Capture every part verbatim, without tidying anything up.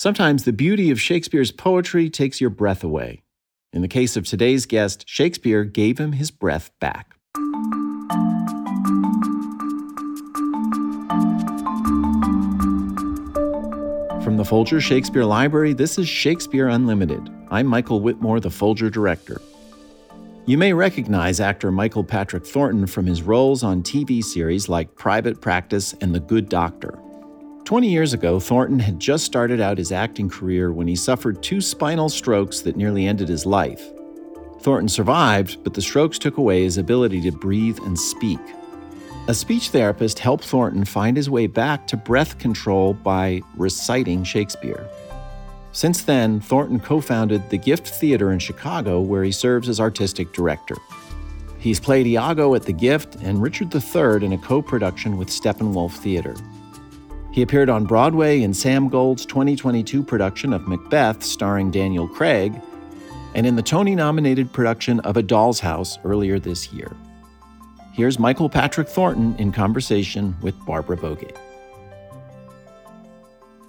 Sometimes the beauty of Shakespeare's poetry takes your breath away. In the case of today's guest, Shakespeare gave him his breath back. From the Folger Shakespeare Library, this is Shakespeare Unlimited. I'm Michael Whitmore, the Folger director. You may recognize actor Michael Patrick Thornton from his roles on T V series like Private Practice and The Good Doctor. Twenty years ago, Thornton had just started out his acting career when he suffered two spinal strokes that nearly ended his life. Thornton survived, but the strokes took away his ability to breathe and speak. A speech therapist helped Thornton find his way back to breath control by reciting Shakespeare. Since then, Thornton co-founded The Gift Theatre in Chicago, where he serves as artistic director. He's played Iago at The Gift and Richard the Third in a co-production with Steppenwolf Theatre. He appeared on Broadway in Sam Gold's twenty twenty-two production of Macbeth, starring Daniel Craig, and in the Tony-nominated production of A Doll's House earlier this year. Here's Michael Patrick Thornton in conversation with Barbara Bogaev.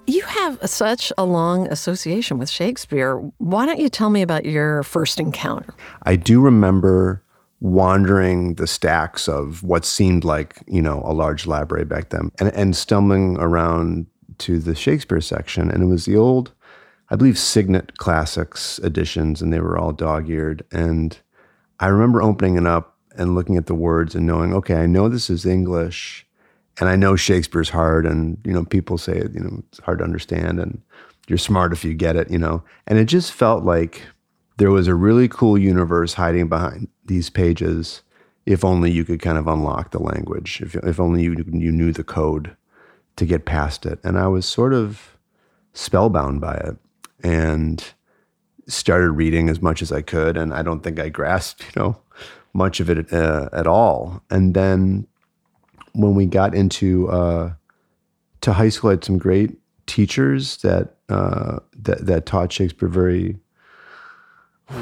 You have such a long association with Shakespeare. Why don't you tell me about your first encounter? I do remember wandering the stacks of what seemed like, you know, a large library back then and, and stumbling around to the Shakespeare section. And it was the old, I believe, Signet Classics editions, and they were all dog-eared. And I remember opening it up and looking at the words and knowing, okay, I know this is English, and I know Shakespeare's hard, and, you know, people say, you know, it's hard to understand, and you're smart if you get it, you know. And it just felt like there was a really cool universe hiding behind these pages, if only you could kind of unlock the language, if if only you, you knew the code to get past it. And I was sort of spellbound by it and started reading as much as I could, and I don't think I grasped, you know, much of it uh, at all. And then when we got into uh, to high school, I had some great teachers that uh, that, that taught Shakespeare very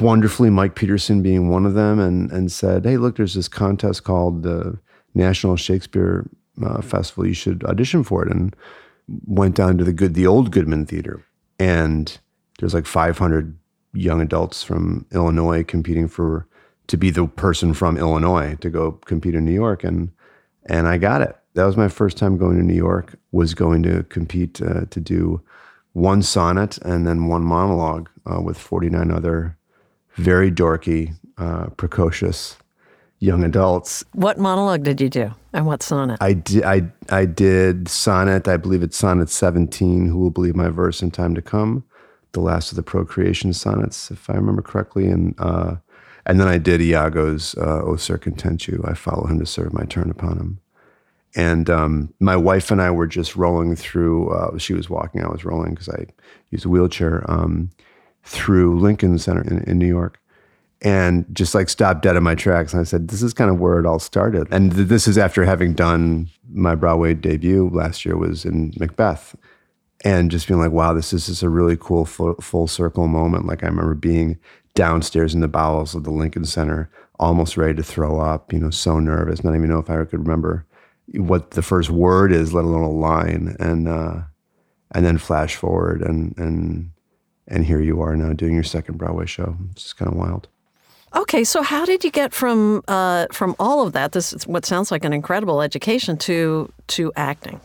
wonderfully, Mike Peterson being one of them, and and said, hey, look, there's this contest called the National Shakespeare uh, Festival. You should audition for it. And went down to the good the old Goodman Theater. And there's like five hundred young adults from Illinois competing for to be the person from Illinois to go compete in New York. And And I got it. That was my first time going to New York, was going to compete uh, to do one sonnet and then one monologue uh, with forty-nine other very dorky, uh, precocious young adults. What monologue did you do and what sonnet? I, di- I, I did sonnet, I believe it's sonnet seventeen, Who Will Believe My Verse in Time to Come, the last of the Procreation sonnets, if I remember correctly, and uh, And then I did Iago's uh, O Sir, Content You, I Follow Him to Serve My Turn Upon Him. And um, my wife and I were just rolling through, uh, she was walking, I was rolling because I used a wheelchair, um, through Lincoln Center in, in New York. And just like stopped dead in my tracks. And I said, this is kind of where it all started. And th- this is after having done my Broadway debut last year was in Macbeth. And just being like, wow, this is just a really cool full, full circle moment. Like I remember being downstairs in the bowels of the Lincoln Center, almost ready to throw up, you know, so nervous, not even know if I could remember what the first word is, let alone a line. And uh, and then flash forward and and and here you are now doing your second Broadway show. It's just kind of wild. Okay, so how did you get from uh, from all of that, this is what sounds like an incredible education, to to acting?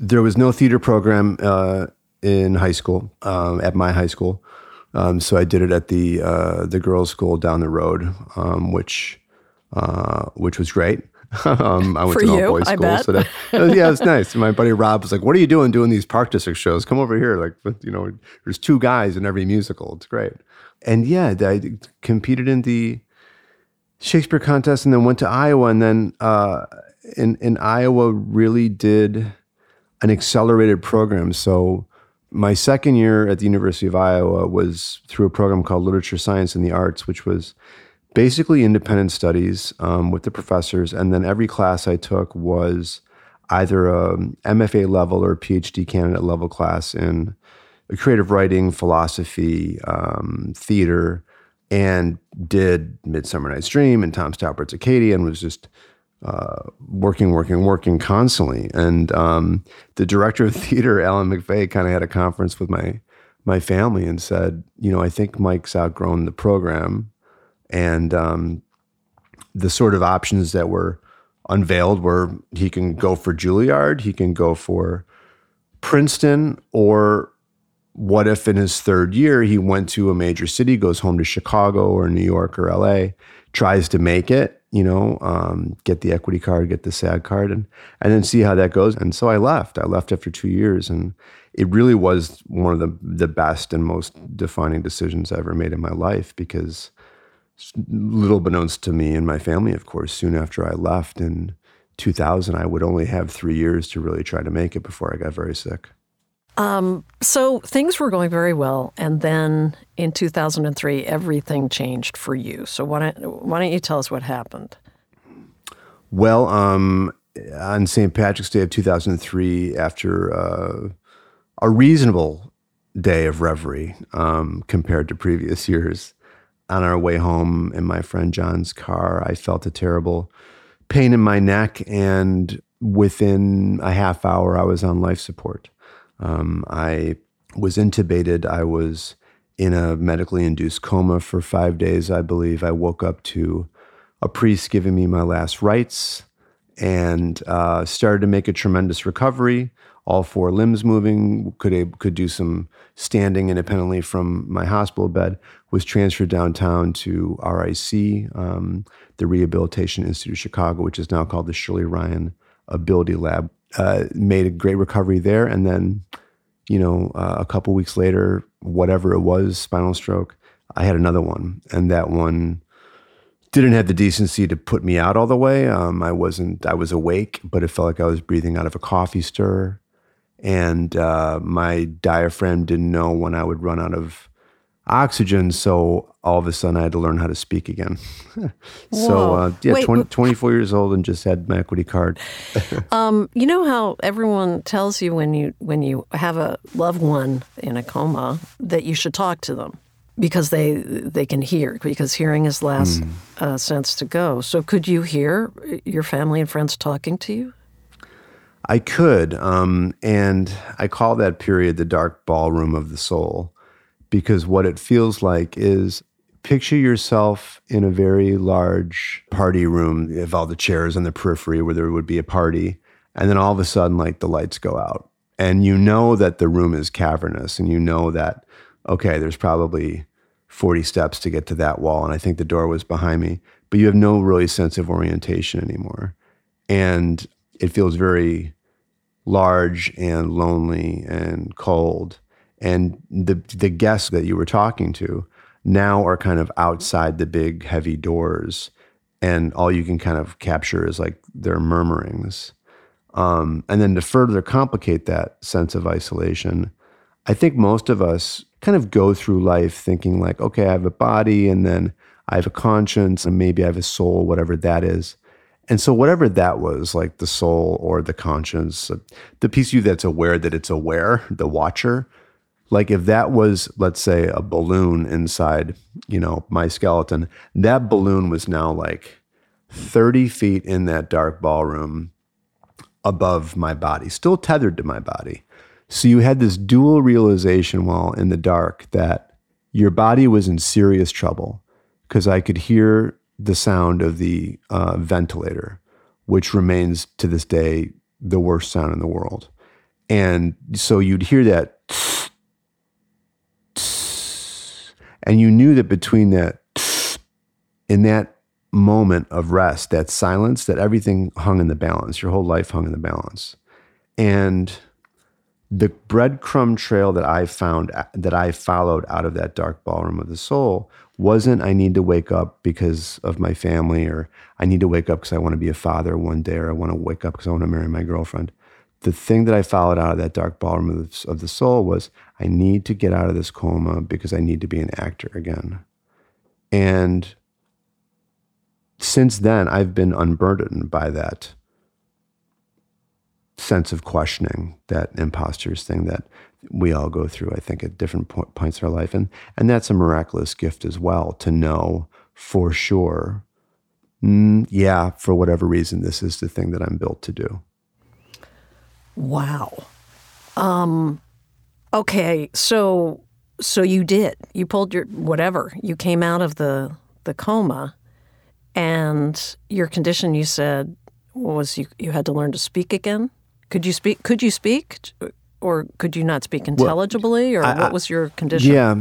There was no theater program uh, in high school, um, at my high school. Um, so I did it at the uh, the girls' school down the road, um, which uh, which was great. um, I went For to an you, all-boys I school, bet. so that, yeah, it was nice. My buddy Rob was like, "What are you doing doing these park district shows? Come over here!" Like, you know, there's two guys in every musical. It's great. And yeah, I competed in the Shakespeare contest, and then went to Iowa, and then uh, in in Iowa really did an accelerated program. So my second year at the University of Iowa was through a program called Literature, Science, and the Arts, which was basically independent studies um, with the professors. And then every class I took was either a M F A level or a PhD candidate level class in creative writing, philosophy, um, theater, and did Midsummer Night's Dream and Tom Stopford's Acadia, and was just Uh, working, working, working constantly. And um, the director of theater, Alan McVeigh, kind of had a conference with my my family and said, you know, I think Mike's outgrown the program. And um, the sort of options that were unveiled were he can go for Juilliard, he can go for Princeton, or what if in his third year he went to a major city, goes home to Chicago or New York or L A, tries to make it, you know, um, get the equity card, get the SAG card, and and then see how that goes. And so I left. I left after two years, and it really was one of the, the best and most defining decisions I ever made in my life, because little beknownst to me and my family, of course, soon after I left in two thousand, I would only have three years to really try to make it before I got very sick. Um, so things were going very well, and then in two thousand three, everything changed for you. So why don't, why don't you tell us what happened? Well, um, on Saint Patrick's Day of two thousand three, after uh, a reasonable day of reverie um, compared to previous years, on our way home in my friend John's car, I felt a terrible pain in my neck, and within a half hour, I was on life support. Um, I was intubated. I was in a medically induced coma for five days, I believe. I woke up to a priest giving me my last rites, and uh, started to make a tremendous recovery. All four limbs moving, could could do some standing independently from my hospital bed. Was transferred downtown to R I C, um, the Rehabilitation Institute of Chicago, which is now called the Shirley Ryan Ability Lab. Uh, made a great recovery there, and then, you know, uh, a couple weeks later, whatever it was, spinal stroke, I had another one, and that one didn't have the decency to put me out all the way. Um, I wasn't. I was awake, but it felt like I was breathing out of a coffee stirrer, and uh, my diaphragm didn't know when I would run out of oxygen, so all of a sudden I had to learn how to speak again. so uh, yeah, Wait, twenty, twenty-four years old and just had my equity card. um, you know how everyone tells you when you when you have a loved one in a coma that you should talk to them because they they can hear, because hearing is last mm. uh, sense to go. So could you hear your family and friends talking to you? I could, um, and I call that period the dark ballroom of the soul. Because what it feels like is, picture yourself in a very large party room of all the chairs on the periphery where there would be a party. And then all of a sudden, like, the lights go out. And you know that the room is cavernous. And you know that, okay, there's probably forty steps to get to that wall. And I think the door was behind me. But you have no really sense of orientation anymore. And it feels very large and lonely and cold. And the the guests that you were talking to now are kind of outside the big, heavy doors. And all you can kind of capture is like their murmurings. Um, and then to further complicate that sense of isolation, I think most of us kind of go through life thinking like, okay, I have a body, and then I have a conscience, and maybe I have a soul, whatever that is. And so whatever that was, like the soul or the conscience, the piece of you that's aware that it's aware, the watcher, like if that was, let's say, a balloon inside, you know, my skeleton, that balloon was now like thirty feet in that dark ballroom above my body, still tethered to my body. So you had this dual realization while in the dark that your body was in serious trouble, because I could hear the sound of the uh, ventilator, which remains to this day the worst sound in the world. And so you'd hear that, and you knew that between that, in that moment of rest, that silence, that everything hung in the balance, your whole life hung in the balance. And the breadcrumb trail that I found, that I followed out of that dark ballroom of the soul, wasn't I need to wake up because of my family, or I need to wake up because I want to be a father one day, or I want to wake up because I want to marry my girlfriend. The thing that I followed out of that dark ballroom of the, of the soul was, I need to get out of this coma because I need to be an actor again. And since then, I've been unburdened by that sense of questioning, that imposters thing that we all go through, I think, at different po- points of our life. And, and that's a miraculous gift as well, to know for sure, mm, yeah, for whatever reason, this is the thing that I'm built to do. Wow. Um, okay, so So you did. You pulled your whatever. You came out of the, the coma, and your condition, you said, was you, you had to learn to speak again? Could you speak? Could you speak? Or could you not speak intelligibly? Well, or I, what was your condition? Yeah.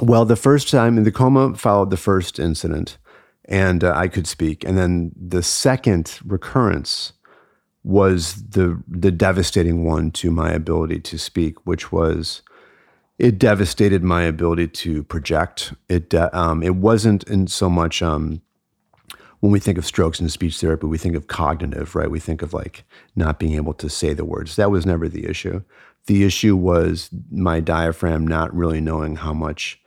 Well, the first time in the coma followed the first incident, and uh, I could speak. And then the second recurrence was the the devastating one to my ability to speak, which was, it devastated my ability to project. It de- um, it wasn't in so much, um, when we think of strokes in speech therapy, we think of cognitive, right? We think of like not being able to say the words. That was never the issue. The issue was my diaphragm not really knowing how much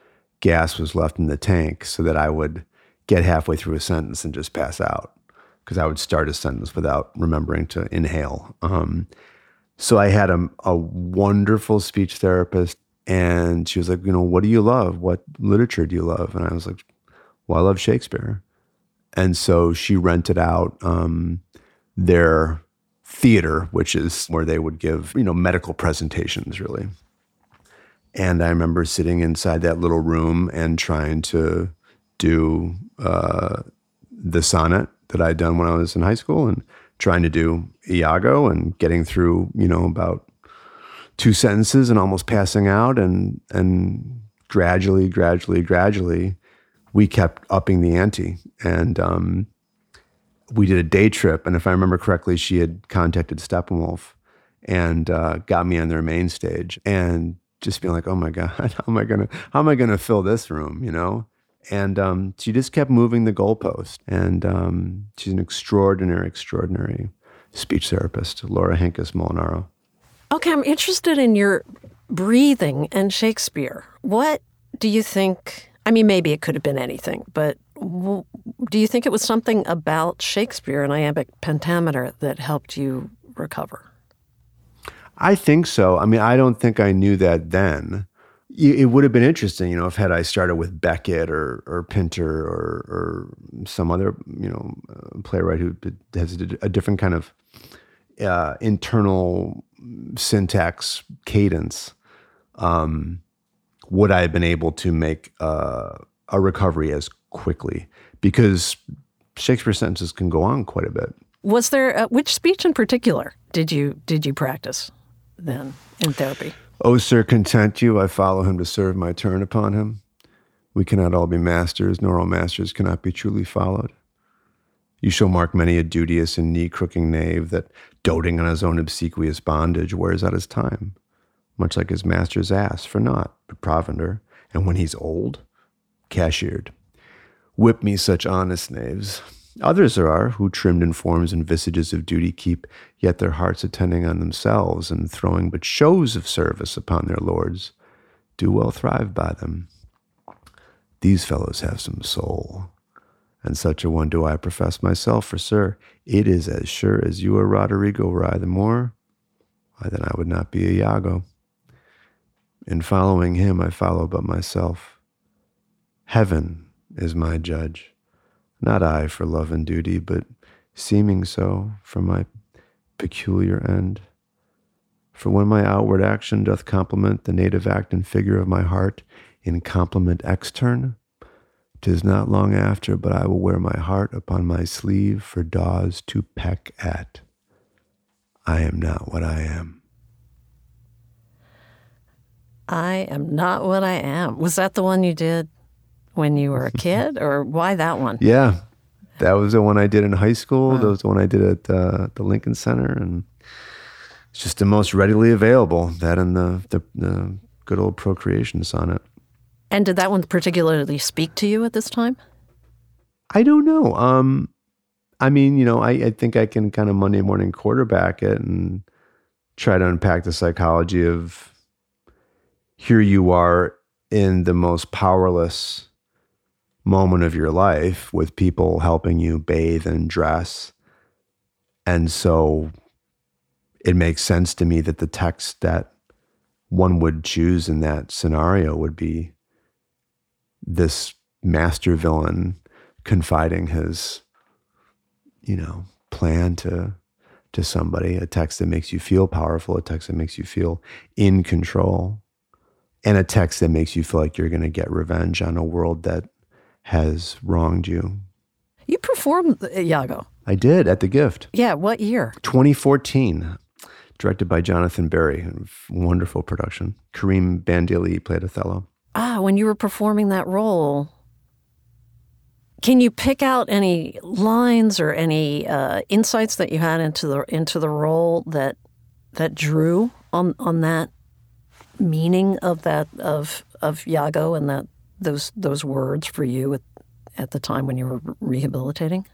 gas was left in the tank, so that I would get halfway through a sentence and just pass out, because I would start a sentence without remembering to inhale. Um, so I had a, a wonderful speech therapist, and she was like, you know, what do you love? What literature do you love? And I was like, well, I love Shakespeare. And so she rented out um, their theater, which is where they would give, you know, medical presentations, really. And I remember sitting inside that little room and trying to do uh, the sonnet that I'd done when I was in high school, and trying to do Iago, and getting through, you know, about two sentences and almost passing out. And and gradually, gradually, gradually, we kept upping the ante. And um, we did a day trip. And if I remember correctly, she had contacted Steppenwolf and uh, got me on their main stage, and just being like, oh my God, how am I gonna, how am I gonna fill this room, you know? And um, she just kept moving the goalpost. And um, she's an extraordinary, extraordinary speech therapist, Laura Henkes Molinaro. Okay, I'm interested in your breathing and Shakespeare. What do you think? I mean, maybe it could have been anything, but w- do you think it was something about Shakespeare and iambic pentameter that helped you recover? I think so. I mean, I don't think I knew that then. It would have been interesting, you know, if had I started with Beckett or or Pinter or or some other, you know, playwright who has a different kind of uh, internal syntax cadence, um, would I have been able to make uh, a recovery as quickly? Because Shakespeare sentences can go on quite a bit. Was there uh, which speech in particular did you did you practice then in therapy? Oh, sir, content you, I follow him to serve my turn upon him. We cannot all be masters, nor all masters cannot be truly followed. You shall mark many a duteous and knee-crooking knave that, doting on his own obsequious bondage, wears out his time, much like his master's ass, for naught but provender, and when he's old, cashiered. Whip me such honest knaves. Others there are who, trimmed in forms and visages of duty, keep yet their hearts attending on themselves, and throwing but shows of service upon their lords, do well thrive by them. These fellows have some soul, and such a one do I profess myself, for, sir, it is as sure as you are Roderigo, were I the Moor, why then I would not be Iago. In following him, I follow but myself. Heaven is my judge. Not I for love and duty, but seeming so for my peculiar end. For when my outward action doth complement the native act and figure of my heart in complement extern, 'tis not long after but I will wear my heart upon my sleeve for daws to peck at. I am not what I am. I am not what I am. Was that the one you did when you were a kid, or why that one? Yeah, that was the one I did in high school. Wow. That was the one I did at uh, the Lincoln Center, and it's just the most readily available. That and the, the the good old procreation sonnet. And did that one particularly speak to you at this time? I don't know. Um, I mean, you know, I, I think I can kind of Monday morning quarterback it and try to unpack the psychology of here you are in the most powerless moment of your life, with people helping you bathe and dress. And so it makes sense to me that the text that one would choose in that scenario would be this master villain confiding his, you know, plan to to somebody, a text that makes you feel powerful, a text that makes you feel in control. and a text that makes you feel like you're going to get revenge on a world that has wronged you. You performed Iago. I did, at The Gift. Yeah, what year? twenty fourteen, directed by Jonathan Berry. Wonderful production. Kareem Bandili played Othello. Ah, when you were performing that role, can you pick out any lines or any uh, insights that you had into the into the role that that drew on on that meaning of that of of Iago and that those those words for you at, at the time when you were rehabilitating?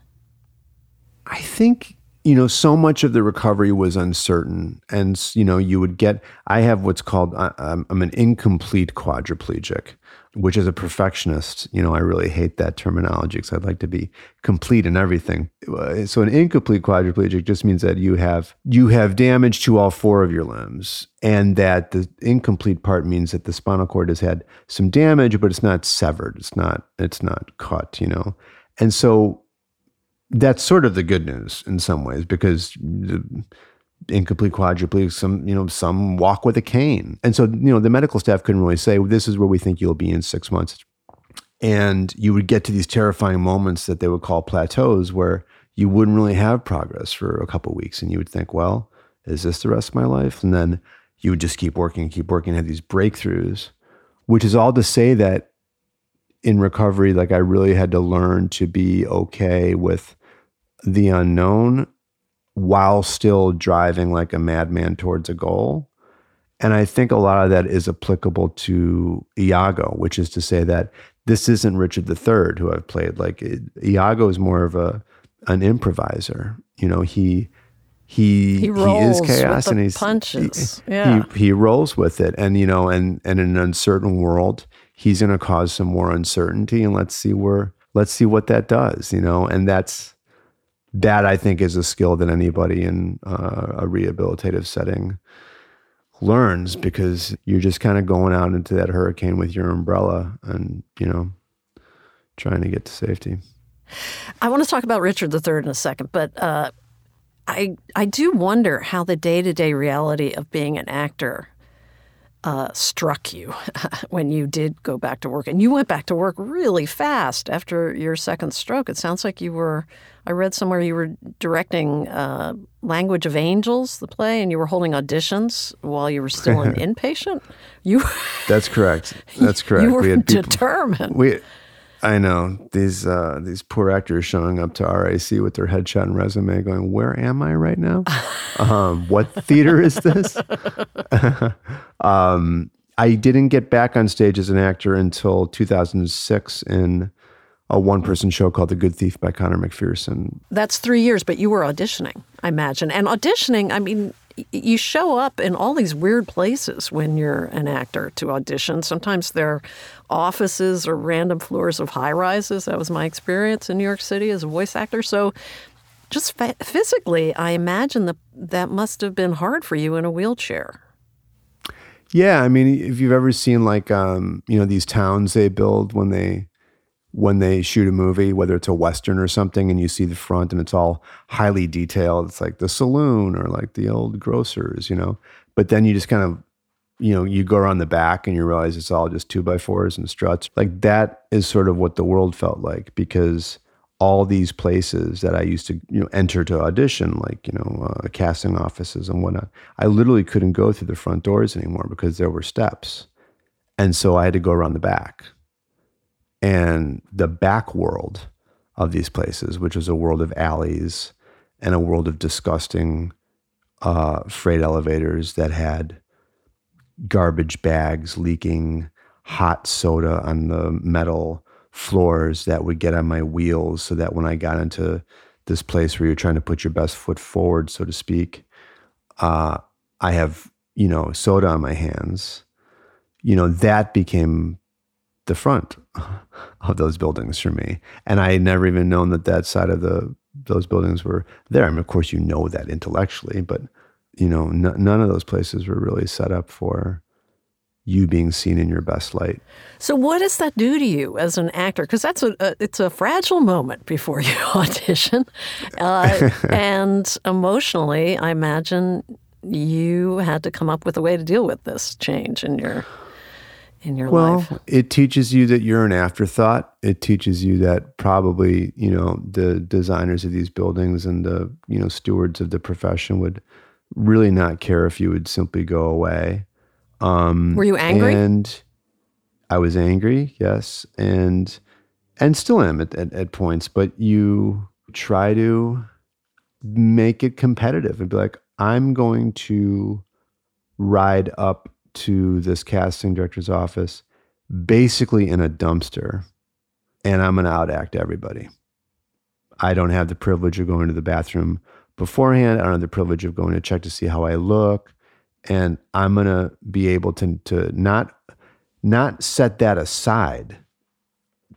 I think, you know, so much of the recovery was uncertain. And, you know, you would get, I have what's called, I'm, I'm an incomplete quadriplegic, which is a perfectionist. You know, I really hate that terminology because I'd like to be complete in everything. So an incomplete quadriplegic just means that you have, you have damage to all four of your limbs, and that the incomplete part means that the spinal cord has had some damage, but it's not severed. It's not, it's not cut, you know? And so that's sort of the good news in some ways, because the incomplete quadriplegics, some, you know, some walk with a cane. And so, you know, the medical staff couldn't really say, well, this is where we think you'll be in six months. And you would get to these terrifying moments that they would call plateaus, where you wouldn't really have progress for a couple of weeks. And you would think, well, is this the rest of my life? And then you would just keep working, keep working, have these breakthroughs, which is all to say that in recovery, like I really had to learn to be okay with the unknown while still driving like a madman towards a goal. And I think a lot of that is applicable to Iago, which is to say that this isn't Richard the Third who I've played. Like it, Iago is more of a an improviser. You know, he he he, rolls he is chaos with the and he's punches. He, yeah. he he rolls with it, and you know, and and in an uncertain world, he's going to cause some more uncertainty, and let's see where let's see what that does. You know, and that's. That, I think, is a skill that anybody in uh, a rehabilitative setting learns, because you're just kind of going out into that hurricane with your umbrella and, you know, trying to get to safety. I want to talk about Richard the Third in a second, but uh, I I do wonder how the day-to-day reality of being an actor uh, struck you when you did go back to work. And you went back to work really fast after your second stroke. It sounds like you were... I read somewhere you were directing uh, Language of Angels, the play, and you were holding auditions while you were still an inpatient. You That's correct. That's correct. You were we had people, determined. We, I know. These uh, these poor actors showing up to R A C with their headshot and resume going, where am I right now? um, what theater is this? um, I didn't get back on stage as an actor until two thousand six in a one-person show called The Good Thief by Connor McPherson. That's three years, but you were auditioning, I imagine. And auditioning, I mean, you show up in all these weird places when you're an actor to audition. Sometimes they're offices or random floors of high-rises. That was my experience in New York City as a voice actor. So just physically, I imagine that that must have been hard for you in a wheelchair. Yeah, I mean, if you've ever seen, like, um, you know, these towns they build when they... when they shoot a movie, whether it's a Western or something, and you see the front and it's all highly detailed. It's like the saloon or like the old grocers, you know, but then you just kind of, you know, you go around the back and you realize it's all just two by fours and struts. Like that is sort of what the world felt like, because all these places that I used to, you know, enter to audition, like, you know, uh, casting offices and whatnot, I literally couldn't go through the front doors anymore because there were steps. And so I had to go around the back. And the back world of these places, which was a world of alleys and a world of disgusting uh, freight elevators that had garbage bags leaking hot soda on the metal floors that would get on my wheels, so that when I got into this place where you're trying to put your best foot forward, so to speak, uh, I have, you know, soda on my hands. You know, that became the front of those buildings for me. And I had never even known that that side of the those buildings were there. I mean, of course, you know that intellectually, but, you know, n- none of those places were really set up for you being seen in your best light. So what does that do to you as an actor? Because that's a, a it's a fragile moment before you audition. Uh, and emotionally, I imagine you had to come up with a way to deal with this change in your in your well, life? Well, it teaches you that you're an afterthought. It teaches you that probably, you know, the designers of these buildings and the, you know, stewards of the profession would really not care if you would simply go away. Um, Were you angry? And I was angry, yes. And and still am at, at, at points, but you try to make it competitive and be like, I'm going to ride up to this casting director's office basically in a dumpster, and I'm going to outact everybody. I don't have the privilege of going to the bathroom beforehand. I don't have the privilege of going to check to see how I look. And I'm going to be able to, to not, not set that aside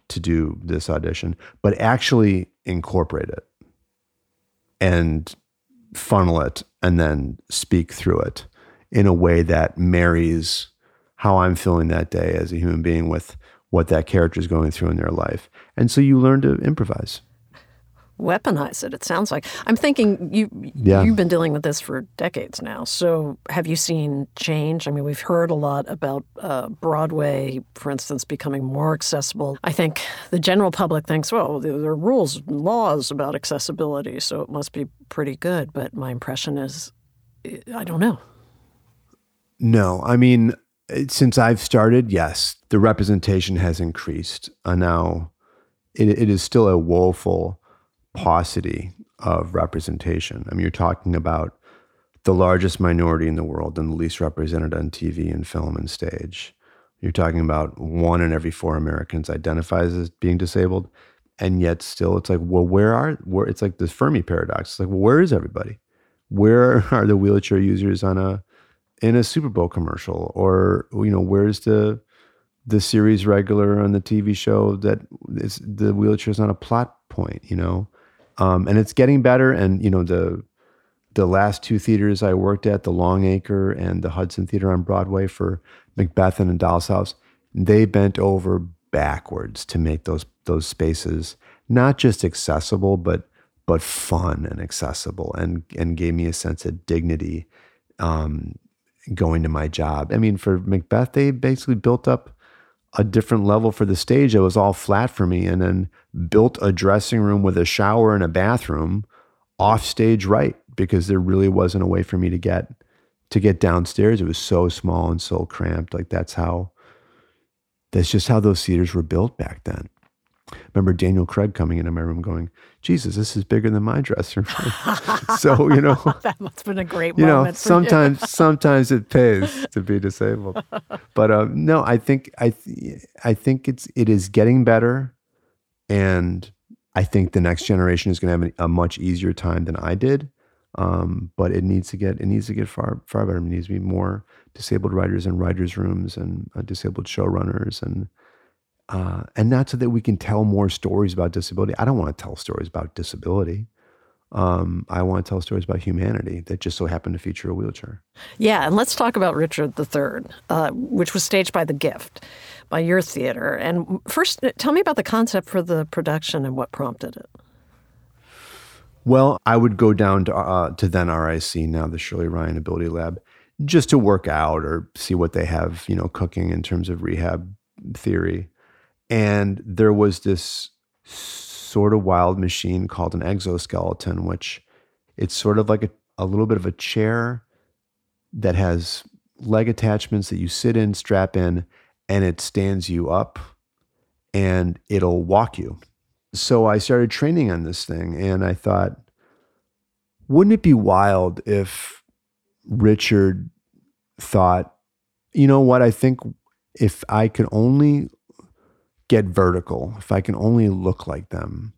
to do this audition, but actually incorporate it and funnel it and then speak through it in a way that marries how I'm feeling that day as a human being with what that character is going through in their life. And so you learn to improvise. Weaponize it, it sounds like. I'm thinking you, yeah. you've been dealing with this for decades now. So have you seen change? I mean, we've heard a lot about uh, Broadway, for instance, becoming more accessible. I think the general public thinks, well, there are rules and laws about accessibility, so it must be pretty good. But my impression is, I don't know. No, I mean, since I've started, yes, the representation has increased. And now it, it is still a woeful paucity of representation. I mean, you're talking about the largest minority in the world and the least represented on T V and film and stage. You're talking about one in every four Americans identifies as being disabled, and yet still it's like, well, where are, where, it's like the Fermi paradox. It's like, well, where is everybody? Where are the wheelchair users on a, in a Super Bowl commercial? Or, you know, where's the, the series regular on the T V show that it's, the wheelchair is not a plot point, you know? Um, and it's getting better. And, you know, the the last two theaters I worked at, the Long Acre and the Hudson Theater on Broadway for Macbeth and A Doll's House, they bent over backwards to make those those spaces not just accessible, but but fun and accessible, and and gave me a sense of dignity um, going to my job. I mean, for Macbeth, they basically built up a different level for the stage that was all flat for me, and then built a dressing room with a shower and a bathroom off stage right, because there really wasn't a way for me to get to get downstairs. It was so small and so cramped. Like that's how, that's just how those theaters were built back then. I remember Daniel Craig coming into my room going, Jesus, this is bigger than my dressing room. So, you know. That must have been a great moment. You know, sometimes you. sometimes it pays to be disabled. But um, no, I think I th- I think it's it is getting better. And I think the next generation is going to have a much easier time than I did. Um, but it needs to get it needs to get far far better. It needs to be more disabled writers in writers' rooms and uh, disabled showrunners, and Uh, and not so that we can tell more stories about disability. I don't want to tell stories about disability. Um, I want to tell stories about humanity that just so happen to feature a wheelchair. Yeah, and let's talk about Richard the Third, uh, which was staged by The Gift, by your theater. And first, tell me about the concept for the production and what prompted it. Well, I would go down to, uh, to then R I C, now the Shirley Ryan Ability Lab, just to work out or see what they have, you know, cooking in terms of rehab theory. And there was this sort of wild machine called an exoskeleton, which it's sort of like a, a little bit of a chair that has leg attachments that you sit in, strap in, and it stands you up and it'll walk you. So I started training on this thing, and I thought, wouldn't it be wild if Richard thought, you know what, I think if I could only get vertical, if I can only look like them,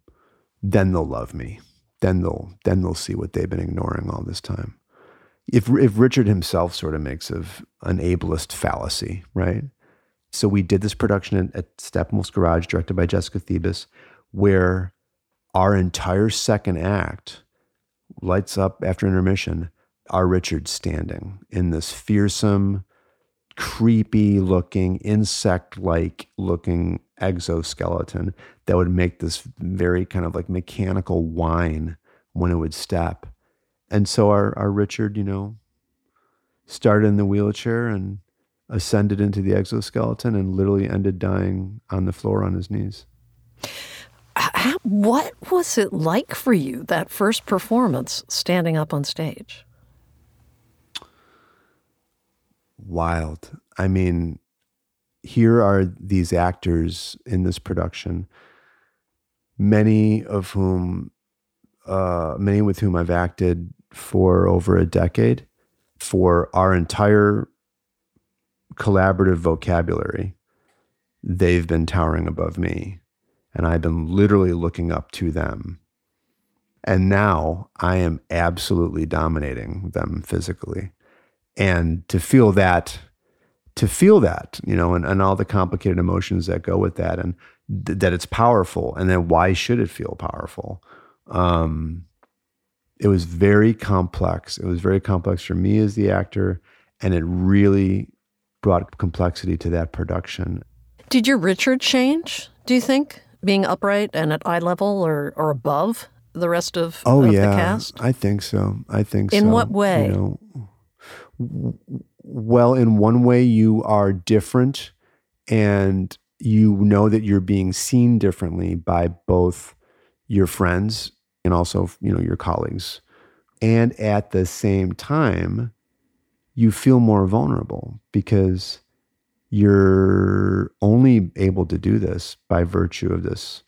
then they'll love me. Then they'll then they'll see what they've been ignoring all this time. If if Richard himself sort of makes of an ableist fallacy, right? So we did this production at, at Steppenwolf's Garage, directed by Jessica Thebus, where our entire second act lights up after intermission, our Richard standing in this fearsome, creepy looking, insect-like looking exoskeleton that would make this very kind of like mechanical whine when it would step. And so our, our Richard, you know, started in the wheelchair and ascended into the exoskeleton and literally ended dying on the floor on his knees. How, what was it like for you, that first performance, standing up on stage? Wild. I mean, here are these actors in this production, many of whom, uh, many with whom I've acted for over a decade, for our entire collaborative vocabulary, they've been towering above me, and I've been literally looking up to them. And now I am absolutely dominating them physically. And to feel that, to feel that, you know, and, and all the complicated emotions that go with that, and th- that it's powerful, and then why should it feel powerful? Um, it was very complex. It was very complex for me as the actor, and it really brought complexity to that production. Did your Richard change, do you think, being upright and at eye level or, or above the rest of, oh, of yeah, the cast? Oh, yeah, I think so. I think in so. In what way? You know, w- well, in one way, you are different, and you know that you're being seen differently by both your friends and also, you know, your colleagues. And at the same time, you feel more vulnerable because you're only able to do this by virtue of this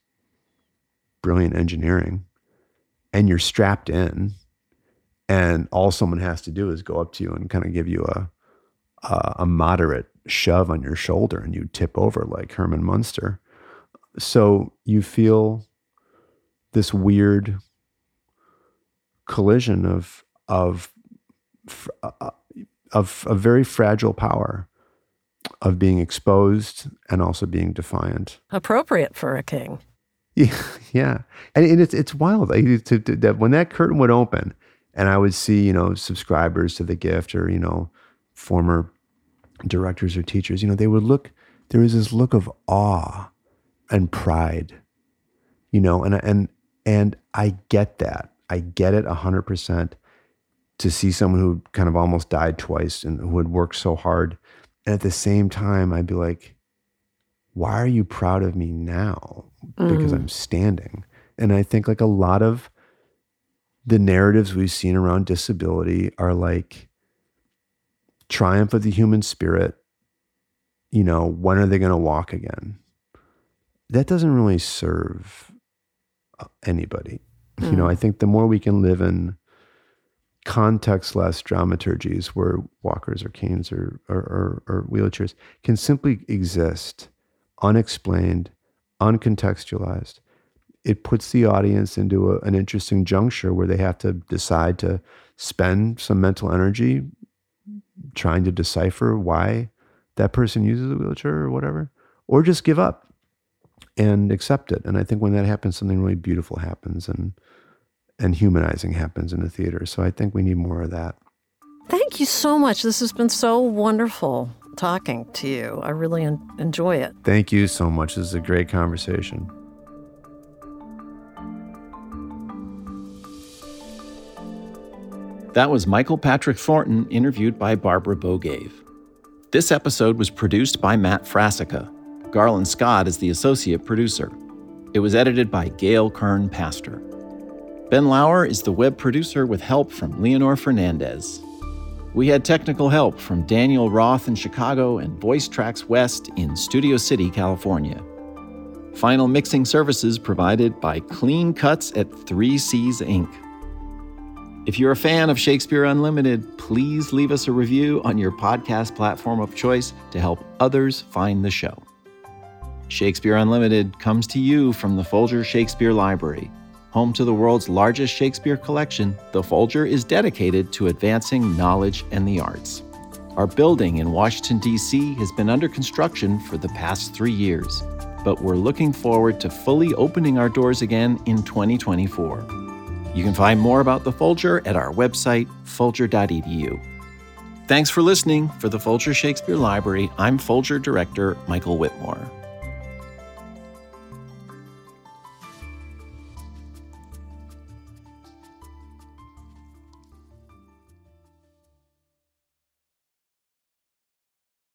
brilliant engineering, and you're strapped in, and all someone has to do is go up to you and kind of give you a a, a moderate shove on your shoulder, and you tip over like Herman Munster. So you feel this weird collision of of uh, of a very fragile power of being exposed and also being defiant. Appropriate for a king. Yeah. yeah. And, and it's it's wild. I, to, to, that when that curtain would open and I would see, you know, subscribers to The Gift or, you know, former directors or teachers, you know, they would look, there was this look of awe and pride, you know, and, and, and I get that. I get it one hundred percent. To see someone who kind of almost died twice and who had worked so hard. And at the same time, I'd be like, why are you proud of me now? Mm. Because I'm standing. And I think like a lot of the narratives we've seen around disability are like triumph of the human spirit. You know, when are they going to walk again? That doesn't really serve anybody. Mm. You know, I think the more we can live in context-less dramaturgies where walkers or canes or, or, or, or wheelchairs can simply exist unexplained, uncontextualized. It puts the audience into a, an interesting juncture where they have to decide to spend some mental energy trying to decipher why that person uses a wheelchair or whatever, or just give up and accept it. And I think when that happens, something really beautiful happens, and and humanizing happens in the theater. So I think we need more of that. Thank you so much. This has been so wonderful talking to you. I really en- enjoy it. Thank you so much. This is a great conversation. That was Michael Patrick Thornton interviewed by Barbara Bogaev. This episode was produced by Matt Frasica. Garland Scott is the associate producer. It was edited by Gail Kern-Pastor. Ben Lauer is the web producer with help from Leonor Fernandez. We had technical help from Daniel Roth in Chicago and Voice Tracks West in Studio City, California. Final mixing services provided by Clean Cuts at three C's Incorporated. If you're a fan of Shakespeare Unlimited, please leave us a review on your podcast platform of choice to help others find the show. Shakespeare Unlimited comes to you from the Folger Shakespeare Library. Home to the world's largest Shakespeare collection, the Folger is dedicated to advancing knowledge and the arts. Our building in Washington, D C has been under construction for the past three years, but we're looking forward to fully opening our doors again in twenty twenty-four. You can find more about the Folger at our website, folger dot e d u. Thanks for listening. For the Folger Shakespeare Library, I'm Folger Director Michael Whitmore.